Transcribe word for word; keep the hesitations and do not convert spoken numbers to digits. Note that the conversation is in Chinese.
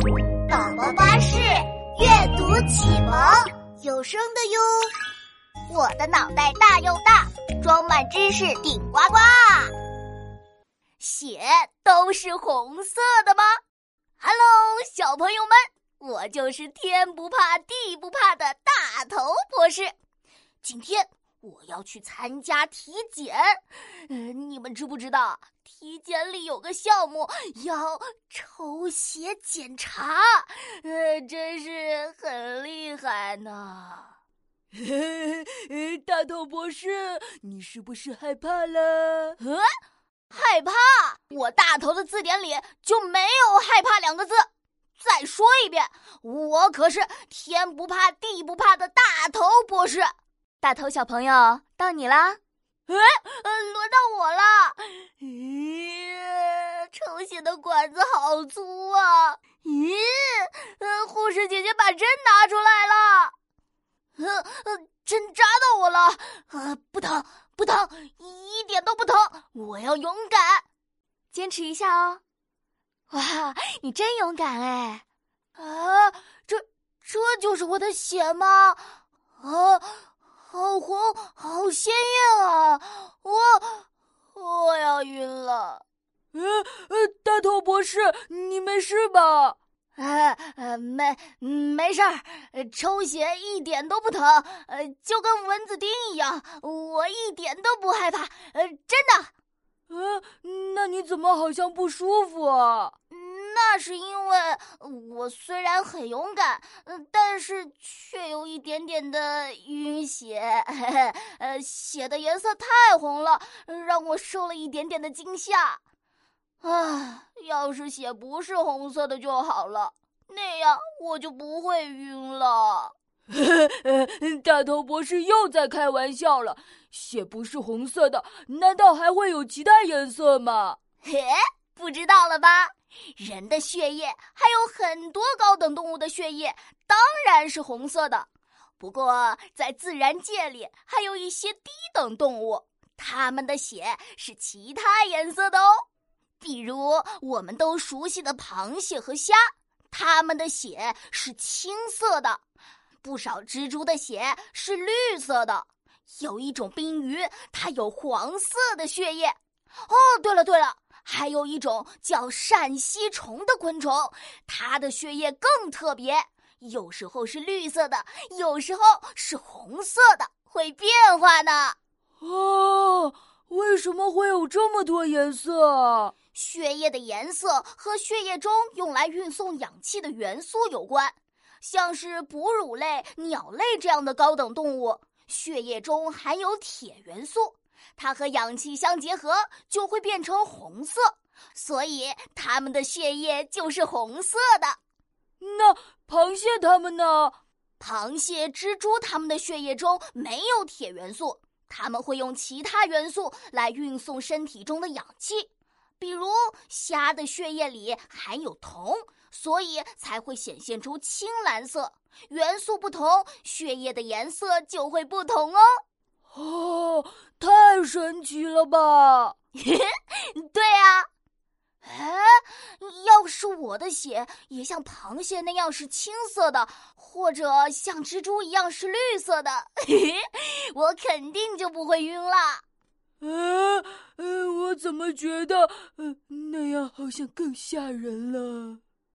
宝宝巴士阅读启蒙有声的哟，我的脑袋大又大，装满知识顶呱呱。血都是红色的吗？ Hello， 小朋友们，我就是天不怕地不怕的大头博士。今天我要去参加体检，呃、你们知不知道体检里有个项目要抽血检查，呃，真是很厉害呢。大头博士，你是不是害怕了？嗯、啊，害怕？我大头的字典里就没有害怕两个字。再说一遍，我可是天不怕地不怕的大头博士。大头小朋友，到你啦！哎，轮到我了。咦，抽血的管子好粗啊！咦，护士姐姐把针拿出来了。呃呃，针扎到我了。呃，不疼，不疼，一点都不疼。我要勇敢，坚持一下哦。哇，你真勇敢哎！啊，这这就是我的血吗？啊！好红，好鲜艳啊！我我要晕了。呃呃，大头博士，你没事吧？呃呃，没没事儿，抽血一点都不疼，呃，就跟蚊子叮一样，我一点都不害怕，呃，真的。呃，那你怎么好像不舒服啊？那是因为我虽然很勇敢，但是却有一点点的晕血，呃，血的颜色太红了，让我受了一点点的惊吓。啊，要是血不是红色的就好了，那样我就不会晕了。大头博士又在开玩笑了，血不是红色的，难道还会有其他颜色吗？嘿，不知道了吧？人的血液还有很多高等动物的血液当然是红色的，不过在自然界里还有一些低等动物，它们的血是其他颜色的哦。比如我们都熟悉的螃蟹和虾，它们的血是青色的，不少蜘蛛的血是绿色的，有一种冰鱼它有黄色的血液。哦，对了对了，还有一种叫鳝吸虫的昆虫，它的血液更特别，有时候是绿色的，有时候是红色的，会变化呢。哦，为什么会有这么多颜色？血液的颜色和血液中用来运送氧气的元素有关，像是哺乳类、鸟类这样的高等动物，血液中含有铁元素。它和氧气相结合就会变成红色，所以它们的血液就是红色的。那螃蟹它们呢？螃蟹、蜘蛛它们的血液中没有铁元素，它们会用其他元素来运送身体中的氧气。比如虾的血液里含有铜，所以才会显现出青蓝色。元素不同，血液的颜色就会不同哦。哦，太神奇了吧！对啊，哎，要是我的血也像螃蟹那样是青色的，或者像蜘蛛一样是绿色的，我肯定就不会晕了。呃、哎哎，我怎么觉得、呃、那样好像更吓人了？